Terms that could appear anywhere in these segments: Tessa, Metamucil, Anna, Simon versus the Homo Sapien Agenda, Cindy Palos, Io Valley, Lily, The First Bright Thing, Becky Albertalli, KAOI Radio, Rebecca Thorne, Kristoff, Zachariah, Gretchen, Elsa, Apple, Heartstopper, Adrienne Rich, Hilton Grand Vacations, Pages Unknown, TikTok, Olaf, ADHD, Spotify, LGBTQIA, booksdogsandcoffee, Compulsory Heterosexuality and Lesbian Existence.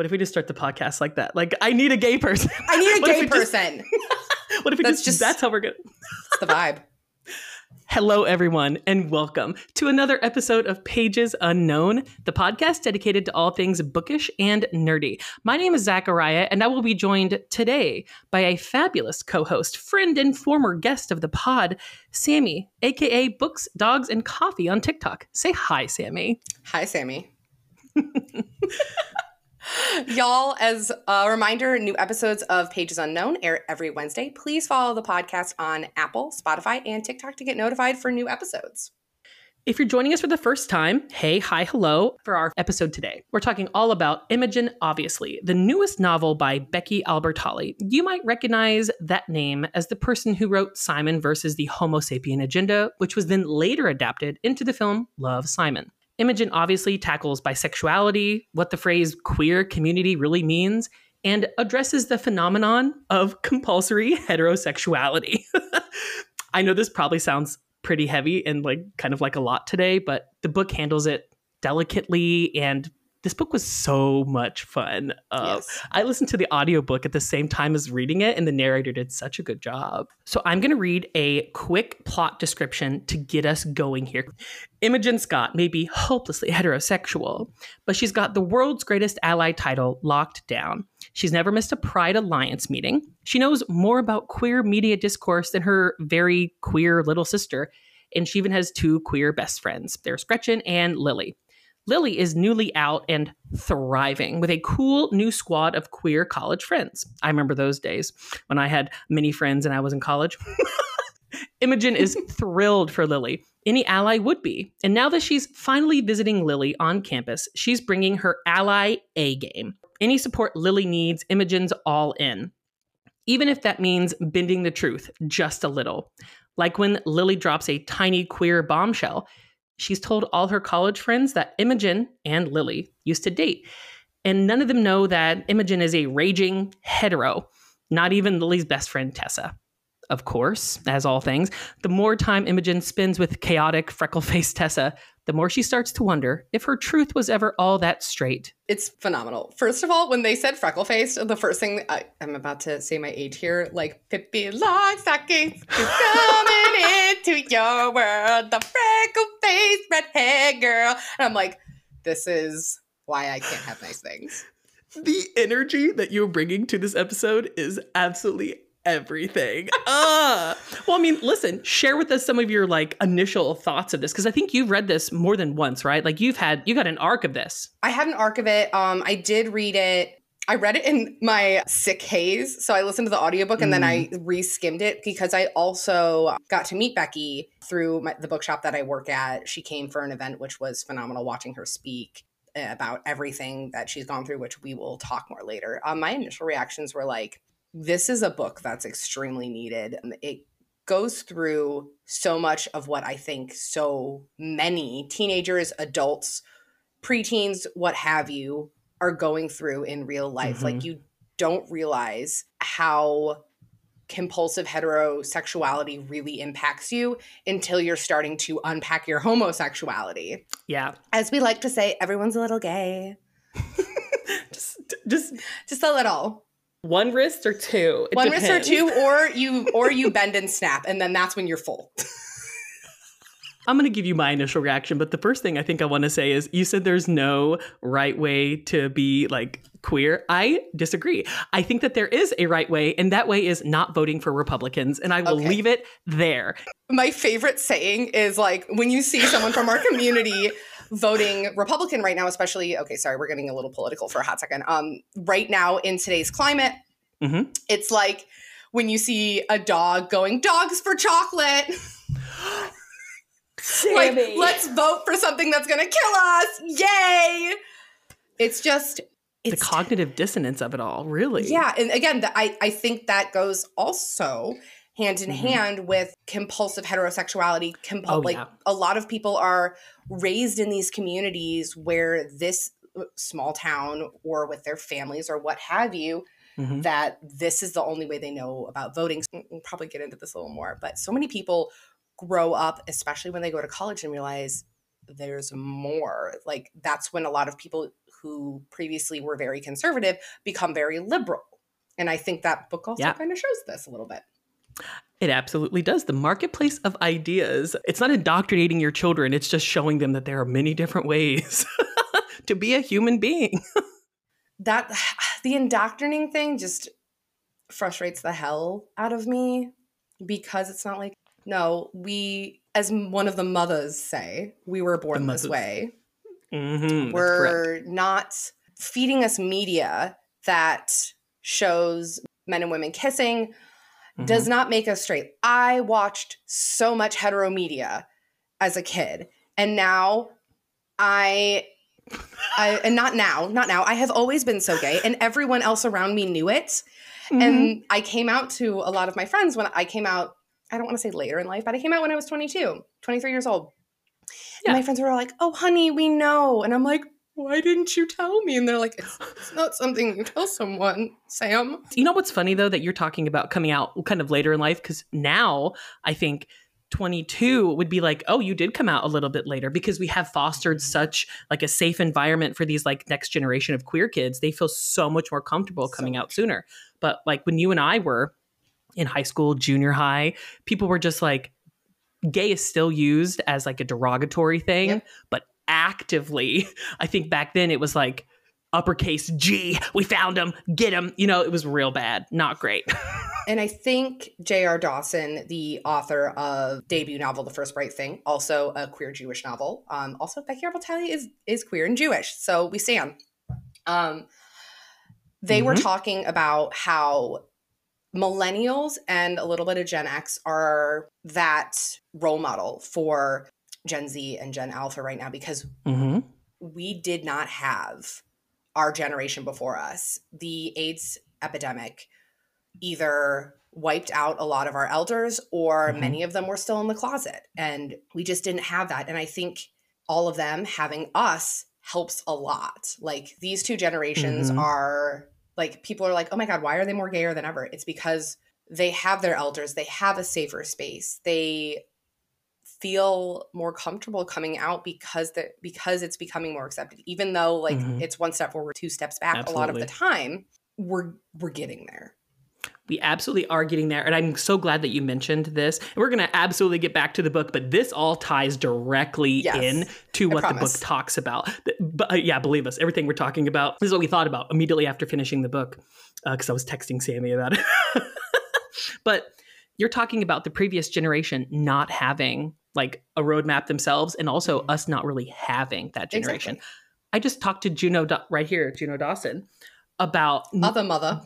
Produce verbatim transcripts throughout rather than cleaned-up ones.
What if we just start the podcast like that? Like, I need a gay person. I need a gay person. Just, what if we that's just, just, that's how we're going to. That's the vibe. Hello, everyone, and welcome to another episode of Pages Unknown, the podcast dedicated to all things bookish and nerdy. My name is Zachariah, and I will be joined today by a fabulous co-host, friend, and former guest of the pod, Sammy, a k a. Books, Dogs, and Coffee on TikTok. Say hi, Sammy. Hi, Sammy. Y'all, as a reminder, new episodes of Pages Unknown air every Wednesday. Please follow the podcast on Apple, Spotify, and TikTok to get notified for new episodes. If you're joining us for the first time, hey, hi, hello, for our episode today. We're talking all about Imogen, Obviously, the newest novel by Becky Albertalli. You might recognize that name as the person who wrote Simon versus the Homo Sapien Agenda, which was then later adapted into the film Love, Simon. Imogen obviously tackles bisexuality, what the phrase queer community really means, and addresses the phenomenon of compulsory heterosexuality. I know this probably sounds pretty heavy and like kind of like a lot today, but the book handles it delicately, and this book was so much fun. Uh, yes. I listened to the audiobook at the same time as reading it, and the narrator did such a good job. So I'm going to read a quick plot description to get us going here. Imogen Scott may be hopelessly heterosexual, but she's got the world's greatest ally title locked down. She's never missed a Pride Alliance meeting. She knows more about queer media discourse than her very queer little sister, and she even has two queer best friends. There's Gretchen and Lily. Lily is newly out and thriving with a cool new squad of queer college friends. I remember those days when I had many friends and I was in college. Imogen is thrilled for Lily. Any ally would be. And now that she's finally visiting Lily on campus, she's bringing her ally A game. Any support Lily needs, Imogen's all in. Even if that means bending the truth just a little. Like when Lily drops a tiny queer bombshell, she's told all her college friends that Imogen and Lily used to date, and none of them know that Imogen is a raging hetero, not even Lily's best friend, Tessa. Of course, as all things, the more time Imogen spends with chaotic, freckle-faced Tessa, the more she starts to wonder if her truth was ever all that straight. It's phenomenal. First of all, when they said freckle-faced, the first thing, I, I'm about to say my age here, like, Pippi Longstocking is coming into your world, the freckle-faced redhead girl. And I'm like, this is why I can't have nice things. The energy that you're bringing to this episode is absolutely everything. Uh, well, I mean, listen, share with us some of your like initial thoughts of this, because I think you've read this more than once, right? Like you've had, you got an arc of this. I had an arc of it. Um, I did read it. I read it in my sick haze. So I listened to the audiobook and mm. then I re-skimmed it because I also got to meet Becky through my, the bookshop that I work at. She came for an event, which was phenomenal, watching her speak about everything that she's gone through, which we will talk more later. Um, my initial reactions were like, this is a book that's extremely needed. It goes through so much of what I think so many teenagers, adults, preteens, what have you, are going through in real life. Mm-hmm. Like you don't realize how compulsive heterosexuality really impacts you until you're starting to unpack your homosexuality. Yeah. As we like to say, everyone's a little gay. just, just, just a little. One wrist or two? It One depends. wrist or two, or you or you bend and snap, and then that's when you're full. I'm going to give you my initial reaction, but the first thing I think I want to say is you said there's no right way to be like queer. I disagree. I think that there is a right way, and that way is not voting for Republicans, and I will okay. leave it there. My favorite saying is like when you see someone from our community voting Republican right now, especially, okay, sorry, we're getting a little political for a hot second. Um, right now in today's climate, mm-hmm. it's like when you see a dog going, dogs for chocolate. Like, let's vote for something that's going to kill us. Yay. It's just... It's, the cognitive dissonance of it all, really. Yeah. And again, the, I, I think that goes also hand in mm-hmm. hand with compulsive heterosexuality. Compu- oh, like yeah. A lot of people are raised in these communities where this small town or with their families or what have you, mm-hmm. that this is the only way they know about voting. We'll probably get into this a little more, but so many people grow up, especially when they go to college and realize there's more. Like that's when a lot of people who previously were very conservative become very liberal. And I think that book also yeah. kind of shows this a little bit. It absolutely does. The marketplace of ideas. It's not indoctrinating your children. It's just showing them that there are many different ways to be a human being. That the indoctrinating thing just frustrates the hell out of me, because it's not like, no, we, as one of the mothers say, we were born this way. Mm-hmm, we're not feeding us media that shows men and women kissing mm-hmm. does not make us straight. I watched so much hetero media as a kid, and now I, I and not now, not now. I have always been so gay, and everyone else around me knew it. Mm-hmm. And I came out to a lot of my friends when I came out. I don't want to say later in life, but I came out when I was twenty-two, twenty-three years old. Yeah. And my friends were all like, oh, honey, we know. And I'm like, why didn't you tell me? And they're like, it's, it's not something you tell someone, Sam. You know what's funny, though, that you're talking about coming out kind of later in life? Because now I think twenty-two would be like, oh, you did come out a little bit later, because we have fostered such like a safe environment for these like next generation of queer kids. They feel so much more comfortable coming out sooner. But like when you and I were in high school, junior high, people were just like, gay is still used as like a derogatory thing, yep. but actively, I think back then it was like uppercase G, we found him, get him. You know, it was real bad, not great. And I think J R Dawson, the author of debut novel, The First Bright Thing, also a queer Jewish novel. Um, also, Becky Albertalli is is queer and Jewish, so we stand. Um, they mm-hmm. were talking about how millennials and a little bit of Gen X are that role model for Gen Z and Gen Alpha right now, because mm-hmm. we did not have our generation before us. The AIDS epidemic either wiped out a lot of our elders, or mm-hmm. many of them were still in the closet, and we just didn't have that. And I think all of them having us helps a lot. Like these two generations mm-hmm. are... Like people are like, oh my God, why are they more gayer than ever? It's because they have their elders. They have a safer space. They feel more comfortable coming out because that because it's becoming more accepted. Even though like mm-hmm. it's one step forward, two steps back absolutely. A lot of the time, we're we're getting there. We absolutely are getting there. And I'm so glad that you mentioned this. And we're going to absolutely get back to the book, but this all ties directly yes, in to what the book talks about. But, uh, yeah, believe us, everything we're talking about, this is what we thought about immediately after finishing the book, because uh, I was texting Sammy about it. But you're talking about the previous generation not having like a roadmap themselves, and also us not really having that generation. Exactly. I just talked to Juno da- right here, Juno Dawson, about... Other mother.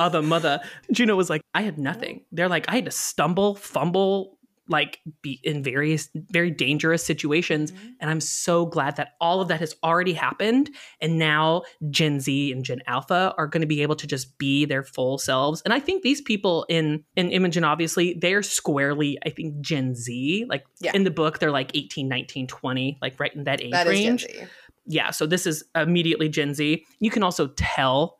Other mother. Juno was like, I had nothing. They're like, I had to stumble, fumble, like be in various, very dangerous situations. Mm-hmm. And I'm so glad that all of that has already happened. And now Gen Z and Gen Alpha are going to be able to just be their full selves. And I think these people in, in Imogen, obviously, they're squarely, I think, Gen Z. Like yeah. in the book, they're like eighteen, nineteen, twenty, like right in that age that range. Is Gen Z. Yeah. So this is immediately Gen Z. You can also tell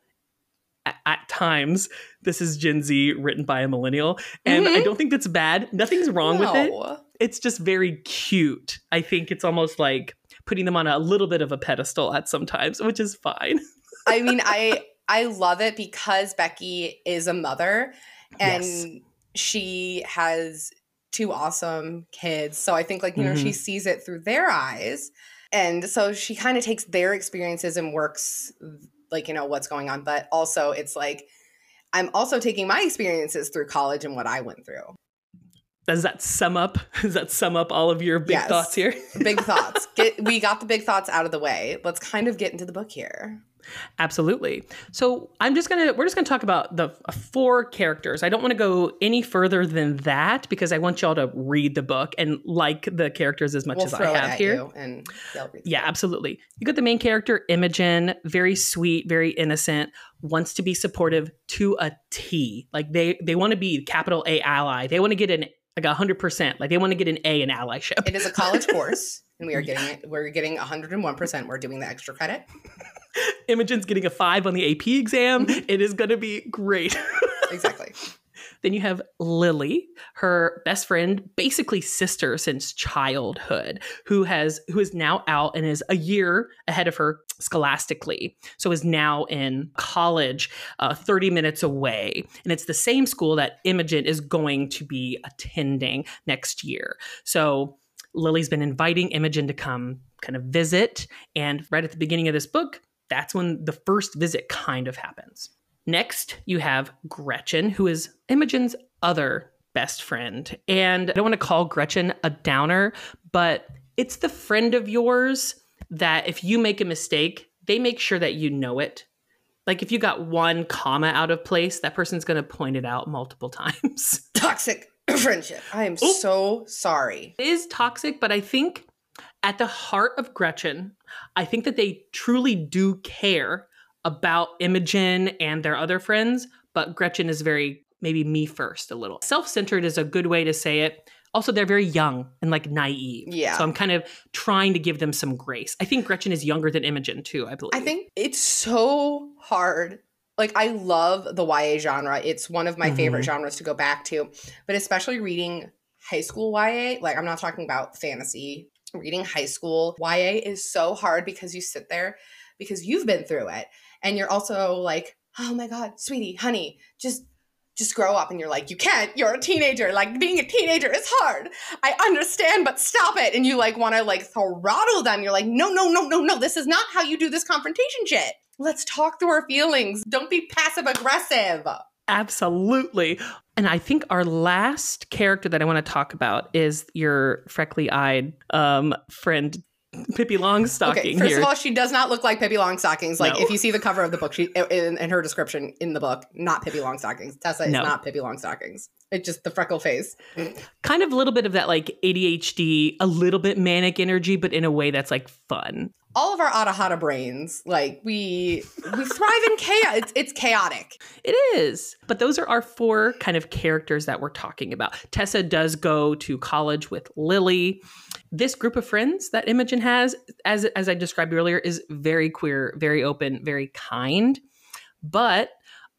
at times this is Gen Z written by a millennial, and mm-hmm. I don't think that's bad. Nothing's wrong no. with it. It's just very cute. I think it's almost like putting them on a little bit of a pedestal at sometimes, which is fine. I mean, I I love it because Becky is a mother, and yes. she has two awesome kids. So I think like, you mm-hmm. know, she sees it through their eyes. And so she kind of takes their experiences and works like, you know, what's going on. But also it's like, I'm also taking my experiences through college and what I went through. Does that sum up? Does that sum up all of your big yes. thoughts here? Big thoughts. Get, we got the big thoughts out of the way. Let's kind of get into the book here. Absolutely. So I'm just going to, we're just going to talk about the uh, four characters. I don't want to go any further than that, because I want y'all to read the book and like the characters as much we'll as I have here. And yeah, book. Absolutely. You got the main character, Imogen, very sweet, very innocent, wants to be supportive to a T. Like they, they want to be capital A ally. They want to get an like a hundred percent. Like they want to get an A in allyship. It is a college course. And we are getting it. We're getting one hundred one percent. We're doing the extra credit. Imogen's getting a five on the A P exam. It is going to be great. Exactly. Then you have Lily, her best friend, basically sister since childhood, who has who is now out and is a year ahead of her scholastically, so is now in college uh, thirty minutes away. And it's the same school that Imogen is going to be attending next year. So Lily's been inviting Imogen to come kind of visit. And right at the beginning of this book, that's when the first visit kind of happens. Next, you have Gretchen, who is Imogen's other best friend. And I don't want to call Gretchen a downer, but it's the friend of yours that if you make a mistake, they make sure that you know it. Like if you got one comma out of place, that person's going to point it out multiple times. Toxic friendship. I am Oop. so sorry. It is toxic, but I think at the heart of Gretchen, I think that they truly do care about Imogen and their other friends, but Gretchen is very maybe me first a little. Self-centered is a good way to say it. Also, they're very young and like naive. Yeah. So I'm kind of trying to give them some grace. I think Gretchen is younger than Imogen too, I believe. I think it's so hard. Like I love the Y A genre. It's one of my mm-hmm. favorite genres to go back to, but especially reading high school Y A, like I'm not talking about fantasy, reading high school Y A is so hard because you sit there because you've been through it. And you're also like, oh my God, sweetie, honey, just just grow up. And you're like, you can't, you're a teenager. Like being a teenager is hard. I understand, but stop it. And you like want to like throttle them. You're like, no, no, no, no, no. This is not how you do this confrontation shit. Let's talk through our feelings. Don't be passive aggressive. Absolutely. And I think our last character that I want to talk about is your freckly eyed um, friend, Pippi Longstocking. Okay, first here. of all, she does not look like Pippi Longstockings. Like, no. If you see the cover of the book, she in, in her description in the book, not Pippi Longstockings. Tessa no. is not Pippi Longstockings. It's just the freckle face. Kind of a little bit of that, like, A D H D, a little bit manic energy, but in a way that's, like, fun. All of our Atahata brains, like, we we thrive in chaos. It's, it's chaotic. It is. But those are our four kind of characters that we're talking about. Tessa does go to college with Lily. This group of friends that Imogen has, as as I described earlier, is very queer, very open, very kind. But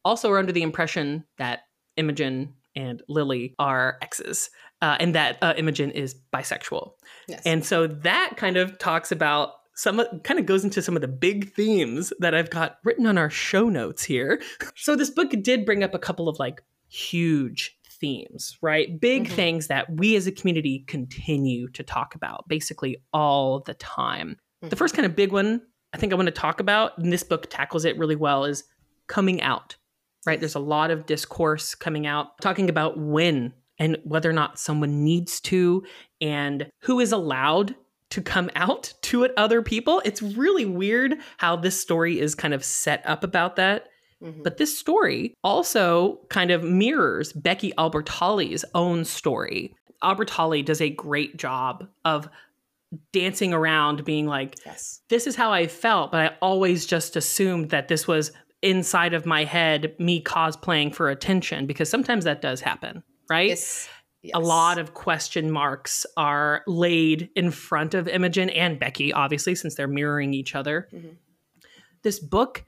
also we're under the impression that Imogen and Lily are exes uh, and that uh, Imogen is bisexual. Yes. And so that kind of talks about some, kind of goes into some of the big themes that I've got written on our show notes here. So this book did bring up a couple of like huge themes, right? Big mm-hmm. things that we as a community continue to talk about basically all the time. Mm-hmm. The first kind of big one I think I want to talk about, and this book tackles it really well, is coming out. Right. There's a lot of discourse coming out talking about when and whether or not someone needs to and who is allowed to come out to other people. It's really weird how this story is kind of set up about that. Mm-hmm. But this story also kind of mirrors Becky Albertalli's own story. Albertalli does a great job of dancing around being like, yes, this is how I felt, but I always just assumed that this was inside of my head, me cosplaying for attention, because sometimes that does happen, right? Yes. Yes. A lot of question marks are laid in front of Imogen and Becky, obviously, since they're mirroring each other. Mm-hmm. This book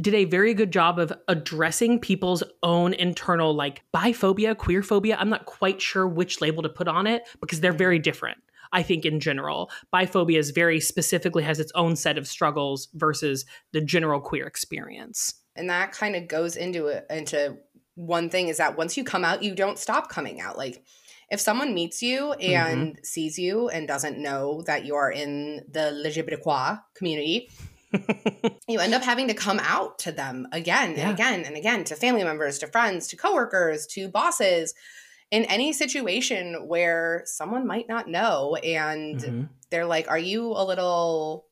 did a very good job of addressing people's own internal, like, biphobia, queerphobia. I'm not quite sure which label to put on it because they're very different. I think in general, biphobia is very specifically has its own set of struggles versus the general queer experience. And that kind of goes into it, into one thing is that once you come out, you don't stop coming out. Like if someone meets you and mm-hmm. sees you and doesn't know that you are in the L G B T Q community, you end up having to come out to them again yeah. and again and again, to family members, to friends, to coworkers, to bosses, in any situation where someone might not know and mm-hmm. they're like, are you a little,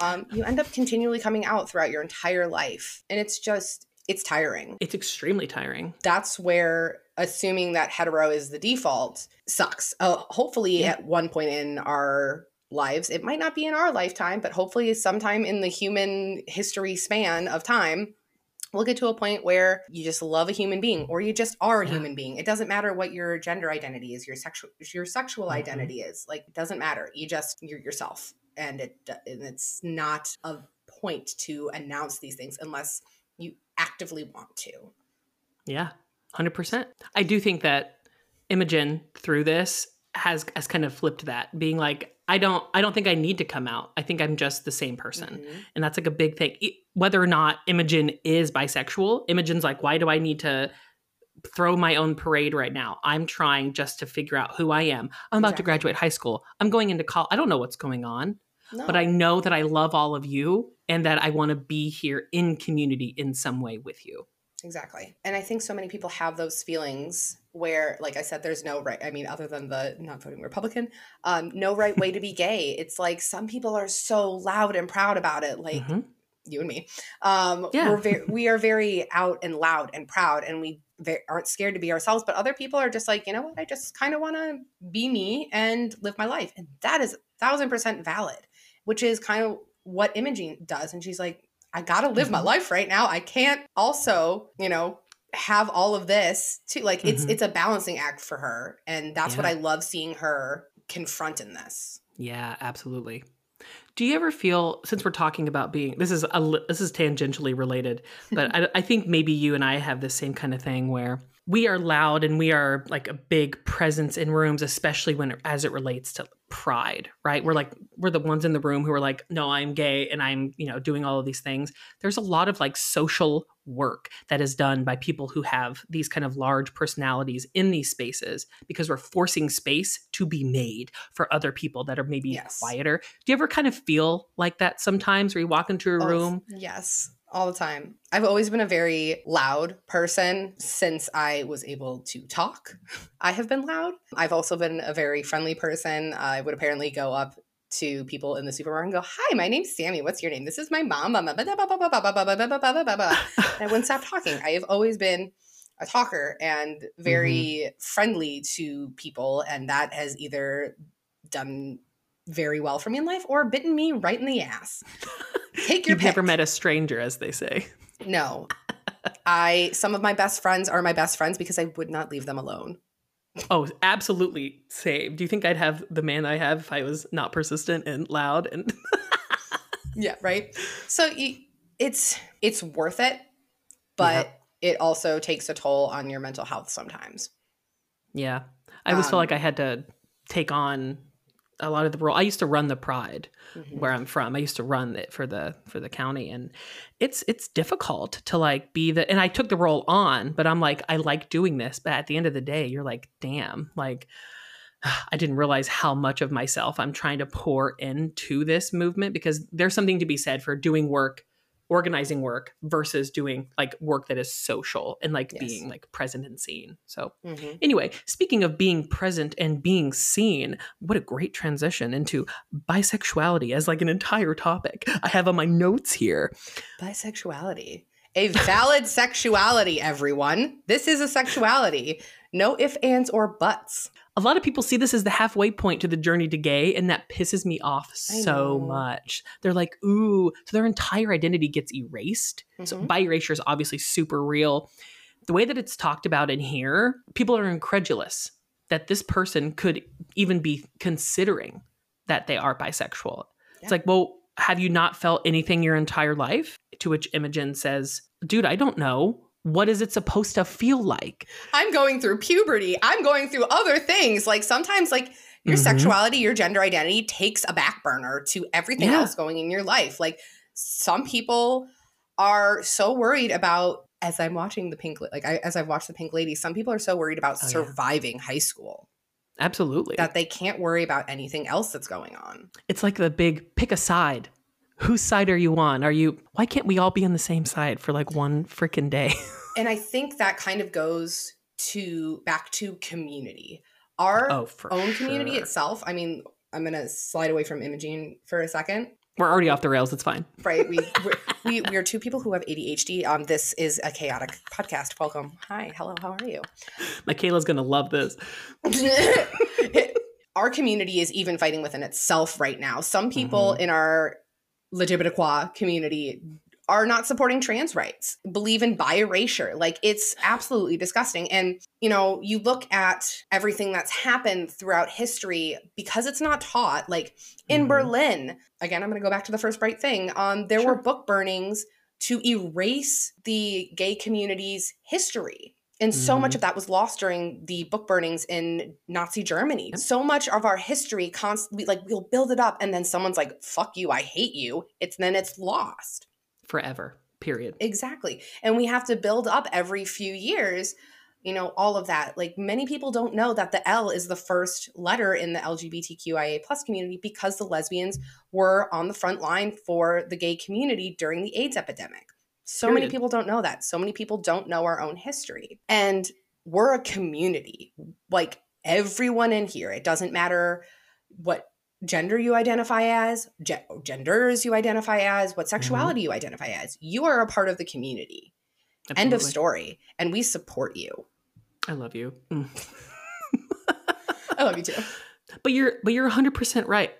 um, you end up continually coming out throughout your entire life. And it's just, it's tiring. It's extremely tiring. That's where assuming that hetero is the default sucks. Uh, hopefully yeah. at one point in our lives, it might not be in our lifetime, but hopefully sometime in the human history span of time, we'll get to a point where you just love a human being or you just are a yeah. human being. It doesn't matter what your gender identity is, your sexual your sexual mm-hmm. identity is. Like, it doesn't matter. You just, you're yourself. And it and it's not a point to announce these things unless you actively want to. Yeah, one hundred percent. I do think that Imogen, through this, has has kind of flipped that, being like, I don't I don't think I need to come out. I think I'm just the same person. Mm-hmm. And that's like a big thing. Whether or not Imogen is bisexual, Imogen's like, why do I need to throw my own parade right now? I'm trying just to figure out who I am. I'm about exactly. to graduate high school. I'm going into college. I don't know what's going on, no. but I know that I love all of you and that I want to be here in community in some way with you. Exactly. And I think so many people have those feelings where, like I said, there's no right, I mean, other than the not voting Republican, um, no right way to be gay. It's like some people are so loud and proud about it. Like mm-hmm. you and me, um, yeah. we're very, we are very out and loud and proud, and we ve- aren't scared to be ourselves. But other people are just like, you know what? I just kind of want to be me and live my life. And that is a thousand percent valid, which is kind of what Imogen does. And she's like, I got to live my life right now. I can't also, you know, have all of this too. Like mm-hmm. it's, it's a balancing act for her. And that's yeah. what I love seeing her confront in this. Yeah, absolutely. Do you ever feel, since we're talking about being, this is, a, this is tangentially related, but I, I think maybe you and I have the same kind of thing where we are loud and we are like a big presence in rooms, especially when, as it relates to pride, right? We're like, we're the ones in the room who are like, no, I'm gay and I'm, you know, doing all of these things. There's a lot of like social work that is done by people who have these kind of large personalities in these spaces, because we're forcing space to be made for other people that are maybe yes. quieter. Do you ever kind of feel like that sometimes, where you walk into a oh, room? Yes. All the time. I've always been a very loud person since I was able to talk. I have been loud. I've also been a very friendly person. I would apparently go up to people in the supermarket and go, hi, my name's Sammy. What's your name? This is my mom. And I wouldn't stop talking. I have always been a talker and very mm-hmm. friendly to people. And that has either done very well for me in life or bitten me right in the ass. Take your You've pick. Never met a stranger, as they say. No. I some of my best friends are my best friends because I would not leave them alone. Oh, absolutely. Same. Do you think I'd have the man I have if I was not persistent and loud? And yeah, right? So it's it's worth it, but yeah. it also takes a toll on your mental health sometimes. Yeah. I always um, felt like I had to take on a lot of the role. I used to run the pride mm-hmm. where I'm from. I used to run it for the, for the county, and it's, it's difficult to like be the, and I took the role on, but I'm like, I like doing this. But at the end of the day, you're like, damn, like I didn't realize how much of myself I'm trying to pour into this movement, because there's something to be said for doing work, organizing work versus doing like work that is social and like yes. being like present and seen. So mm-hmm. anyway, speaking of being present and being seen, what a great transition into bisexuality as like an entire topic I have on my notes here. Bisexuality, a valid sexuality, everyone. This is a sexuality. No ifs, ands, or buts. A lot of people see this as the halfway point to the journey to gay, and that pisses me off so much. They're like, ooh, so their entire identity gets erased. Mm-hmm. So bi-erasure is obviously super real. The way that it's talked about in here, people are incredulous that this person could even be considering that they are bisexual. Yeah. It's like, well, have you not felt anything your entire life? To which Imogen says, dude, I don't know. What is it supposed to feel like? I'm going through puberty. I'm going through other things. Like sometimes like your mm-hmm. sexuality, your gender identity takes a back burner to everything yeah. else going in your life. Like some people are so worried about, as I'm watching the Pink, like I, as I've watched the Pink Lady, some people are so worried about oh, surviving yeah. high school. Absolutely. That they can't worry about anything else that's going on. It's like the big pick a side. Whose side are you on? Are you, why can't we all be on the same side for like one freaking day? And I think that kind of goes to back to community, our oh, own sure. community itself. I mean, I'm going to slide away from Imogen for a second. We're already off the rails. It's fine. Right. We, we, we are two people who have A D H D. Um, this is a chaotic podcast. Welcome. Hi. Hello. How are you? Michaela's going to love this. Our community is even fighting within itself right now. Some people mm-hmm. in our LGBTQIA community are not supporting trans rights, believe in bi-erasure. Like it's absolutely disgusting. And, you know, you look at everything that's happened throughout history because it's not taught. Like in mm-hmm. Berlin, again, I'm going to go back to The First Bright Thing. Um, there sure. were book burnings to erase the gay community's history. And mm-hmm. so much of that was lost during the book burnings in Nazi Germany. Yep. So much of our history constantly, like, we'll build it up and then someone's like, fuck you, I hate you. It's then it's lost. Forever, period. Exactly. And we have to build up every few years, you know, all of that. Like, many people don't know that the L is the first letter in the L G B T Q I A plus community because the lesbians were on the front line for the gay community during the AIDS epidemic. So Period. many people don't know that. So many people don't know our own history. And we're a community. Like, everyone in here, it doesn't matter what gender you identify as, ge- genders you identify as, what sexuality mm-hmm. you identify as. You are a part of the community. Absolutely. End of story. And we support you. I love you. Mm. I love you too. But you're but you're one hundred percent right.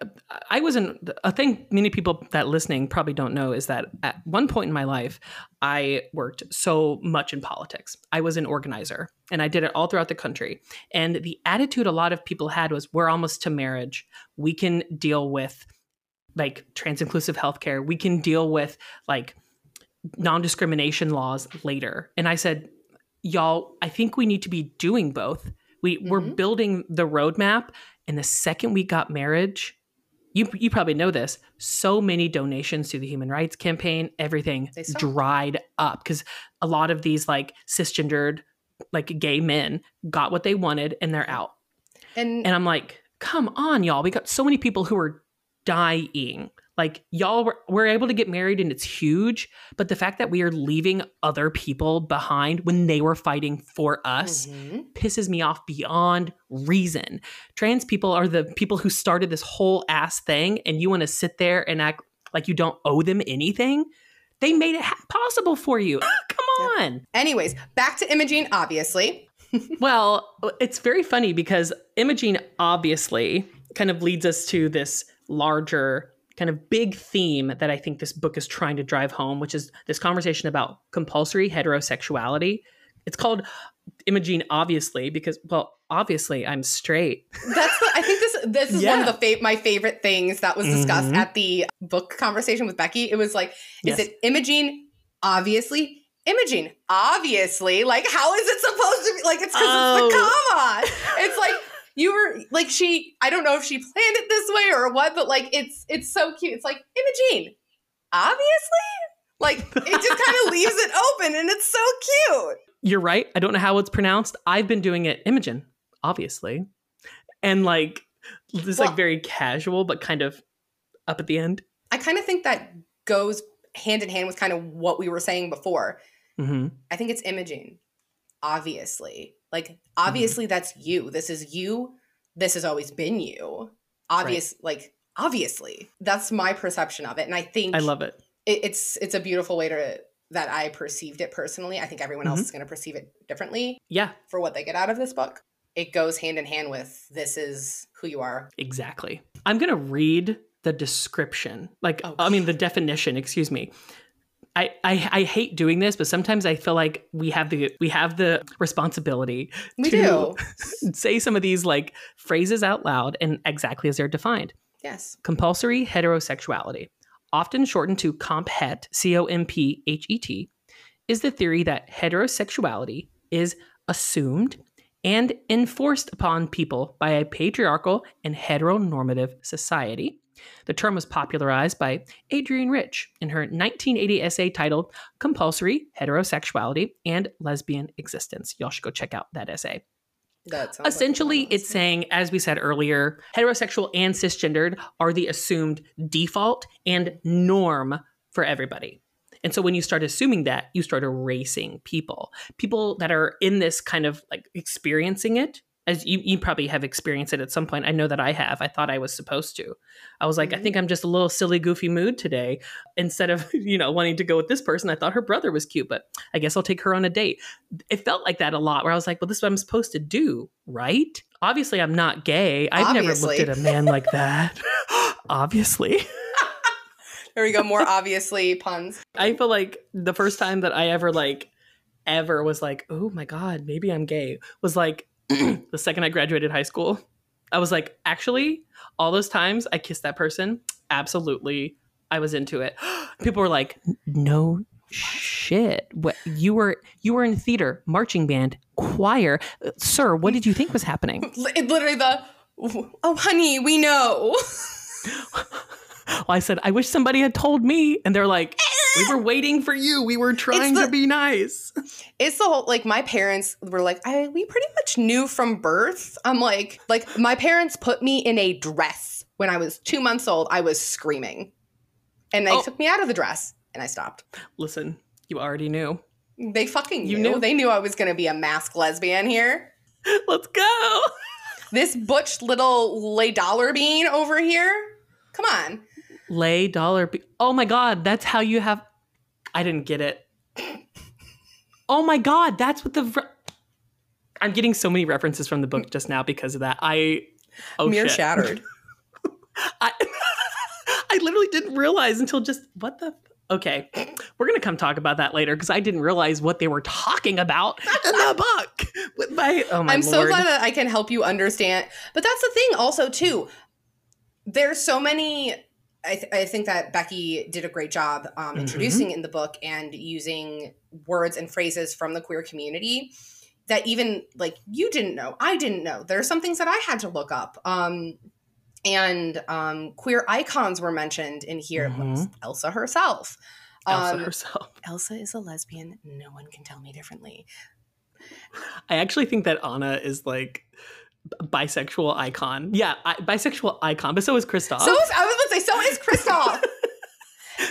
I was in a thing many people that listening probably don't know is that at one point in my life, I worked so much in politics. I was an organizer and I did it all throughout the country. And the attitude a lot of people had was, we're almost to marriage. We can deal with like trans-inclusive healthcare. We can deal with like non-discrimination laws later. And I said, y'all, I think we need to be doing both. We, mm-hmm. We're building the roadmap. And the second we got marriage, you you probably know this, so many donations to the Human Rights Campaign, everything dried up because a lot of these like cisgendered, like gay men got what they wanted and they're out. And, and I'm like, come on, y'all. We got so many people who are dying. Like, y'all were, we're able to get married and it's huge. But the fact that we are leaving other people behind when they were fighting for us mm-hmm. pisses me off beyond reason. Trans people are the people who started this whole ass thing. And you want to sit there and act like you don't owe them anything? They made it ha- possible for you. Come on. Yep. Anyways, back to Imogen, obviously. Well, it's very funny because Imogen obviously kind of leads us to this larger kind of big theme that I think this book is trying to drive home, which is this conversation about compulsory heterosexuality. It's called Imogen, obviously, because, well, obviously I'm straight. That's the, I think this this is yeah. one of the fa- my favorite things that was discussed mm-hmm. at the book conversation with Becky. It was like, is yes. it Imogen, obviously? Imogen, obviously. Like, how is it supposed to be? Like, it's because oh. it's the comma. It's like, you were like, she, I don't know if she planned it this way or what, but like, it's, it's so cute. It's like, Imogen, obviously, like, it just kind of leaves it open and it's so cute. You're right. I don't know how it's pronounced. I've been doing it Imogen, obviously. And like, this well, like very casual, but kind of up at the end. I kind of think that goes hand in hand with kind of what we were saying before. Mm-hmm. I think it's Imogen, obviously. Like, obviously, mm-hmm. that's you. This is you. This has always been you. Obvious, right. Like, obviously. That's my perception of it. And I think I love it. it it's it's a beautiful way to that I perceived it personally. I think everyone mm-hmm. else is going to perceive it differently. Yeah. For what they get out of this book. It goes hand in hand with this is who you are. Exactly. I'm going to read the description. Like, oh. I mean, the definition, excuse me. I, I, I hate doing this, but sometimes I feel like we have the we have the responsibility we to do. say some of these like phrases out loud and exactly as they're defined. Yes. Compulsory heterosexuality, often shortened to comphet, C O M P H E T, is the theory that heterosexuality is assumed and enforced upon people by a patriarchal and heteronormative society. The term was popularized by Adrienne Rich in her nineteen eighty essay titled Compulsory Heterosexuality and Lesbian Existence. Y'all should go check out that essay. That Essentially, like it's saying, as we said earlier, heterosexual and cisgendered are the assumed default and norm for everybody. And so when you start assuming that, you start erasing people. People that are in this kind of like experiencing it. As you, you probably have experienced it at some point. I know that I have. I thought I was supposed to. I was like, mm-hmm. I think I'm just a little silly, goofy mood today. Instead of, you know, wanting to go with this person, I thought her brother was cute, but I guess I'll take her on a date. It felt like that a lot where I was like, well, this is what I'm supposed to do, right? Obviously, I'm not gay. I've Obviously. never looked at a man like that. Obviously. There we go. More obviously puns. I feel like the first time that I ever like, ever was like, oh my God, maybe I'm gay was like, the second I graduated high school, I was like, actually, all those times I kissed that person, absolutely, I was into it. People were like, no, shh. shit. What, you were you were in theater, marching band, choir. Sir, what did you think was happening? It literally the, oh, honey, we know. Well, I said, I wish somebody had told me. And they're like, we were waiting for you. We were trying the, to be nice. It's the whole, like, my parents were like, I, we pretty much knew from birth. I'm like, like, my parents put me in a dress. When I was two months old, I was screaming. And they oh. took me out of the dress. And I stopped. Listen, you already knew. They fucking you knew. knew. They knew I was going to be a mask lesbian here. Let's go. This butch little lay dollar bean over here. Come on. Lay dollar. Be- oh, my God. That's how you have. I didn't get it. Oh, my God. That's what the. Re- I'm getting so many references from the book just now because of that. I. Oh, Mere shit. Shattered. I I literally didn't realize until just what the. Okay. We're going to come talk about that later because I didn't realize what they were talking about in the book. With my, oh, my I'm Lord. So glad that I can help you understand. But that's the thing also, too. There's so many, I, th- I think that Becky did a great job um, introducing mm-hmm. in the book and using words and phrases from the queer community that even, like, you didn't know, I didn't know. There are some things that I had to look up. Um, and um, queer icons were mentioned in here. Mm-hmm. Elsa herself. Elsa um, herself. Elsa is a lesbian. No one can tell me differently. I actually think that Anna is, like... bisexual icon. Yeah, I, bisexual icon, but so is Kristoff. So is, I was about to say, so is Kristoff.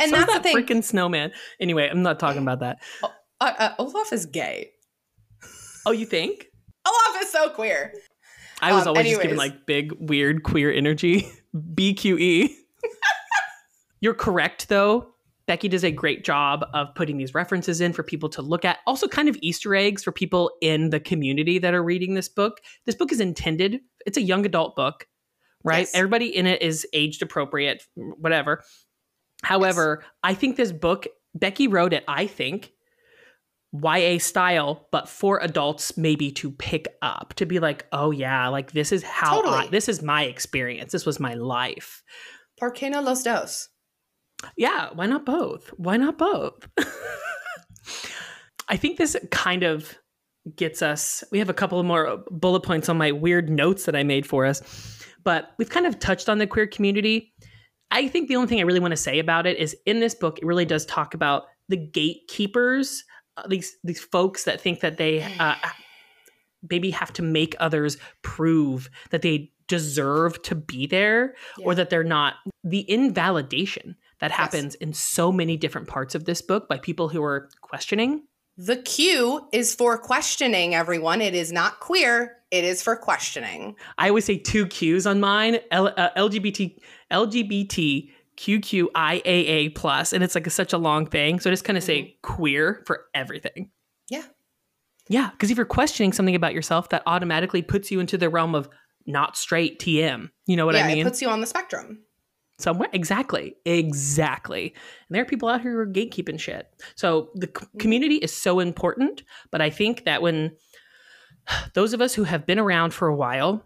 And so that's that the thing. Freaking snowman. Anyway, I'm not talking about that. Oh, uh, uh, Olaf is gay. Oh, you think? Olaf is so queer. I was um, always anyways. just given like big, weird, queer energy. B Q E. You're correct, though. Becky does a great job of putting these references in for people to look at. Also kind of Easter eggs for people in the community that are reading this book. This book is intended. It's a young adult book, right? Yes. Everybody in it is aged appropriate, whatever. However, yes. I think this book, Becky wrote it, I think, Y A style, but for adults maybe to pick up, to be like, oh yeah, like this is how, totally. I, this is my experience. This was my life. ¿Por qué no los dos? Yeah, why not both? Why not both? I think this kind of gets us, we have a couple of more bullet points on my weird notes that I made for us, but we've kind of touched on the queer community. I think the only thing I really want to say about it is in this book, it really does talk about the gatekeepers, uh, these these folks that think that they uh, maybe have to make others prove that they deserve to be there yeah. or that they're not. The invalidation that happens yes. in so many different parts of this book by people who are questioning. The Q is for questioning, everyone. It is not queer. It is for questioning. I always say two Qs on mine, L- uh, L G B T, L G B T Q Q I A A plus, and it's like a, such a long thing. So I just kind of mm-hmm. say queer for everything. Yeah. Yeah, because if you're questioning something about yourself, that automatically puts you into the realm of not straight T M. You know what yeah, I mean? It puts you on the spectrum. Somewhere. Exactly. Exactly. And there are people out here who are gatekeeping shit. So the c- community is so important. But I think that when those of us who have been around for a while,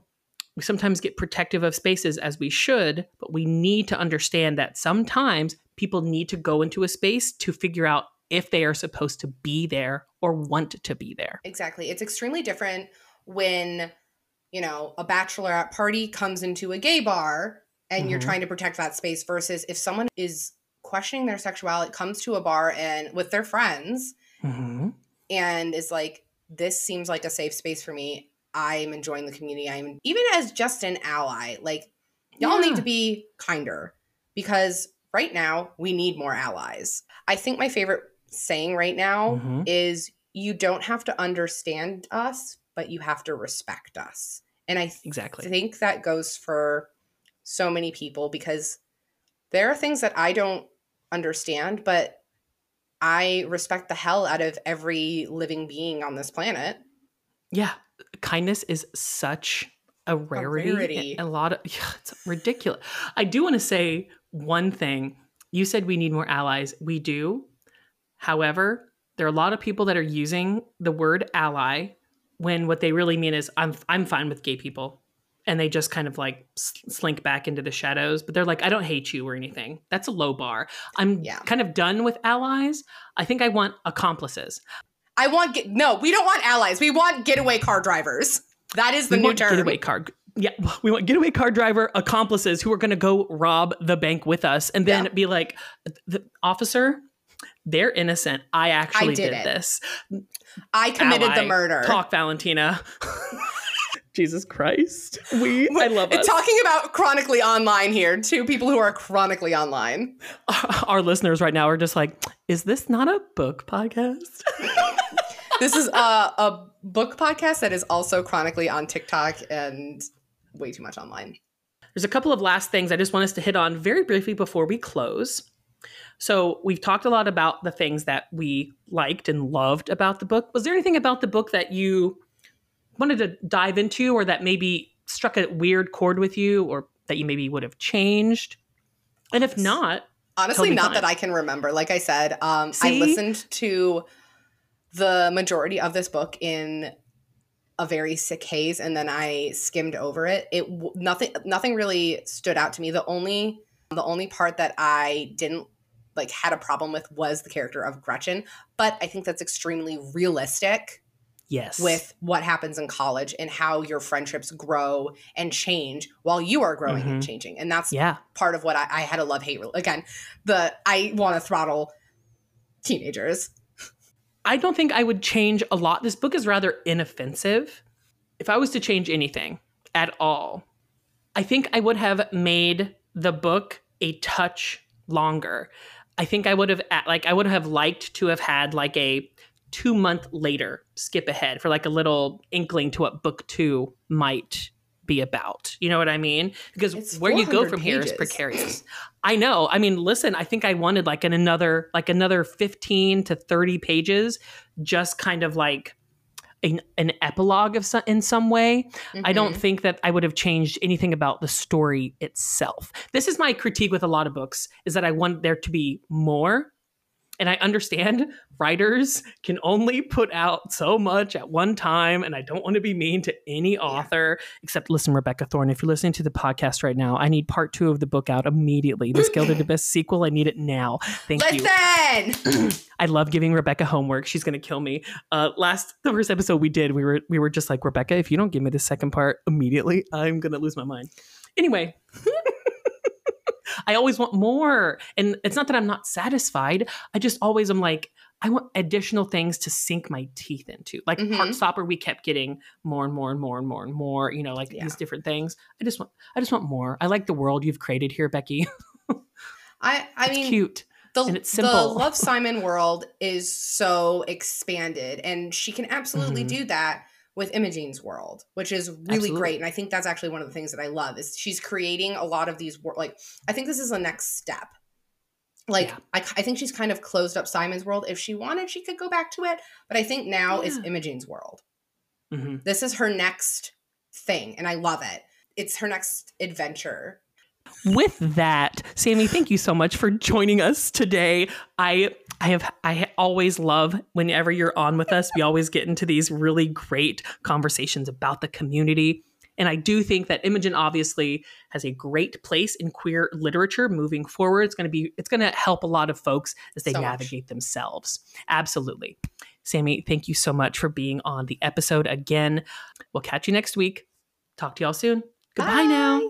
we sometimes get protective of spaces as we should, but we need to understand that sometimes people need to go into a space to figure out if they are supposed to be there or want to be there. Exactly. It's extremely different when, you know, a bachelorette party comes into a gay bar and mm-hmm. you're trying to protect that space versus if someone is questioning their sexuality, comes to a bar and with their friends mm-hmm. and is like, this seems like a safe space for me. I'm enjoying the community. I'm even as just an ally, like y'all yeah. need to be kinder because right now we need more allies. I think my favorite saying right now mm-hmm. is you don't have to understand us, but you have to respect us. And I th- exactly. think that goes for so many people because there are things that I don't understand, but I respect the hell out of every living being on this planet. Yeah. Kindness is such a rarity. A, rarity. a lot of, yeah, it's ridiculous. I do want to say one thing. You said we need more allies. We do. However, there are a lot of people that are using the word ally when what they really mean is I'm, I'm fine with gay people. and they just kind of like slink back into the shadows. But they're like, I don't hate you or anything. That's a low bar. I'm yeah. kind of done with allies. I think I want accomplices. I want, get- no, we don't want allies. We want getaway car drivers. That is the we new term. Getaway car. Yeah. We want getaway car driver accomplices who are going to go rob the bank with us and then yeah. be like, the officer, they're innocent. I actually I did, did this. I committed Ally. the murder. Talk, Valentina. Jesus Christ. We, I love us. Talking about chronically online here, two people who are chronically online. Our listeners right now are just like, is this not a book podcast? This is a, a book podcast that is also chronically on TikTok and way too much online. There's a couple of last things I just want us to hit on very briefly before we close. So we've talked a lot about the things that we liked and loved about the book. Was there anything about the book that you wanted to dive into or that maybe struck a weird chord with you or that you maybe would have changed? And if not, honestly, not that I can remember. Like I said, um, I listened to the majority of this book in a very sick haze and then I skimmed over it. It nothing nothing really stood out to me. The only the only part that I didn't like had a problem with was the character of Gretchen, but I think that's extremely realistic. Yes. With what happens in college and how your friendships grow and change while you are growing mm-hmm. and changing. And that's yeah. part of what I, I had a love-hate. Again, the I want to throttle teenagers. I don't think I would change a lot. This book is rather inoffensive. If I was to change anything at all, I think I would have made the book a touch longer. I think I would have like I would have liked to have had like a two month later skip ahead for like a little inkling to what book two might be about. You know what I mean? Because it's where you go from pages. Here is precarious. I know. I mean, listen, I think I wanted like an another, like another fifteen to thirty pages, just kind of like an, an epilogue of some, in some way. Mm-hmm. I don't think that I would have changed anything about the story itself. This is my critique with a lot of books is that I want there to be more. And I understand writers can only put out so much at one time. And I don't want to be mean to any author, yeah. except listen, Rebecca Thorne, if you're listening to the podcast right now, I need part two of the book out immediately. This gilded the best sequel. I need it now. Thank listen! you. I love giving Rebecca homework. She's going to kill me. Uh, last, the first episode we did, we were, we were just like, Rebecca, if you don't give me the second part immediately, I'm going to lose my mind. Anyway. I always want more. And it's not that I'm not satisfied. I just always am like, I want additional things to sink my teeth into. Like mm-hmm. Heartstopper, we kept getting more and more and more and more and more, you know, like yeah. these different things. I just want, I just want more. I like the world you've created here, Becky. I, I it's mean, cute. The, and it's simple. The Love, Simon world is so expanded and she can absolutely mm-hmm. do that with Imogen's world, which is really Absolutely. great. And I think that's actually one of the things that I love is she's creating a lot of these, wor- like, I think this is the next step. Like, yeah. I, I think she's kind of closed up Simon's world. If she wanted, she could go back to it. But I think now yeah. is Imogen's world. Mm-hmm. This is her next thing. And I love it. It's her next adventure. With that, Sammy, thank you so much for joining us today. I I have I always love whenever you're on with us. We always get into these really great conversations about the community. And I do think that Imogen obviously has a great place in queer literature moving forward. It's going to be it's going to help a lot of folks as they so navigate much. themselves. Absolutely. Sammy, thank you so much for being on the episode again. We'll catch you next week. Talk to y'all soon. Goodbye Bye. now.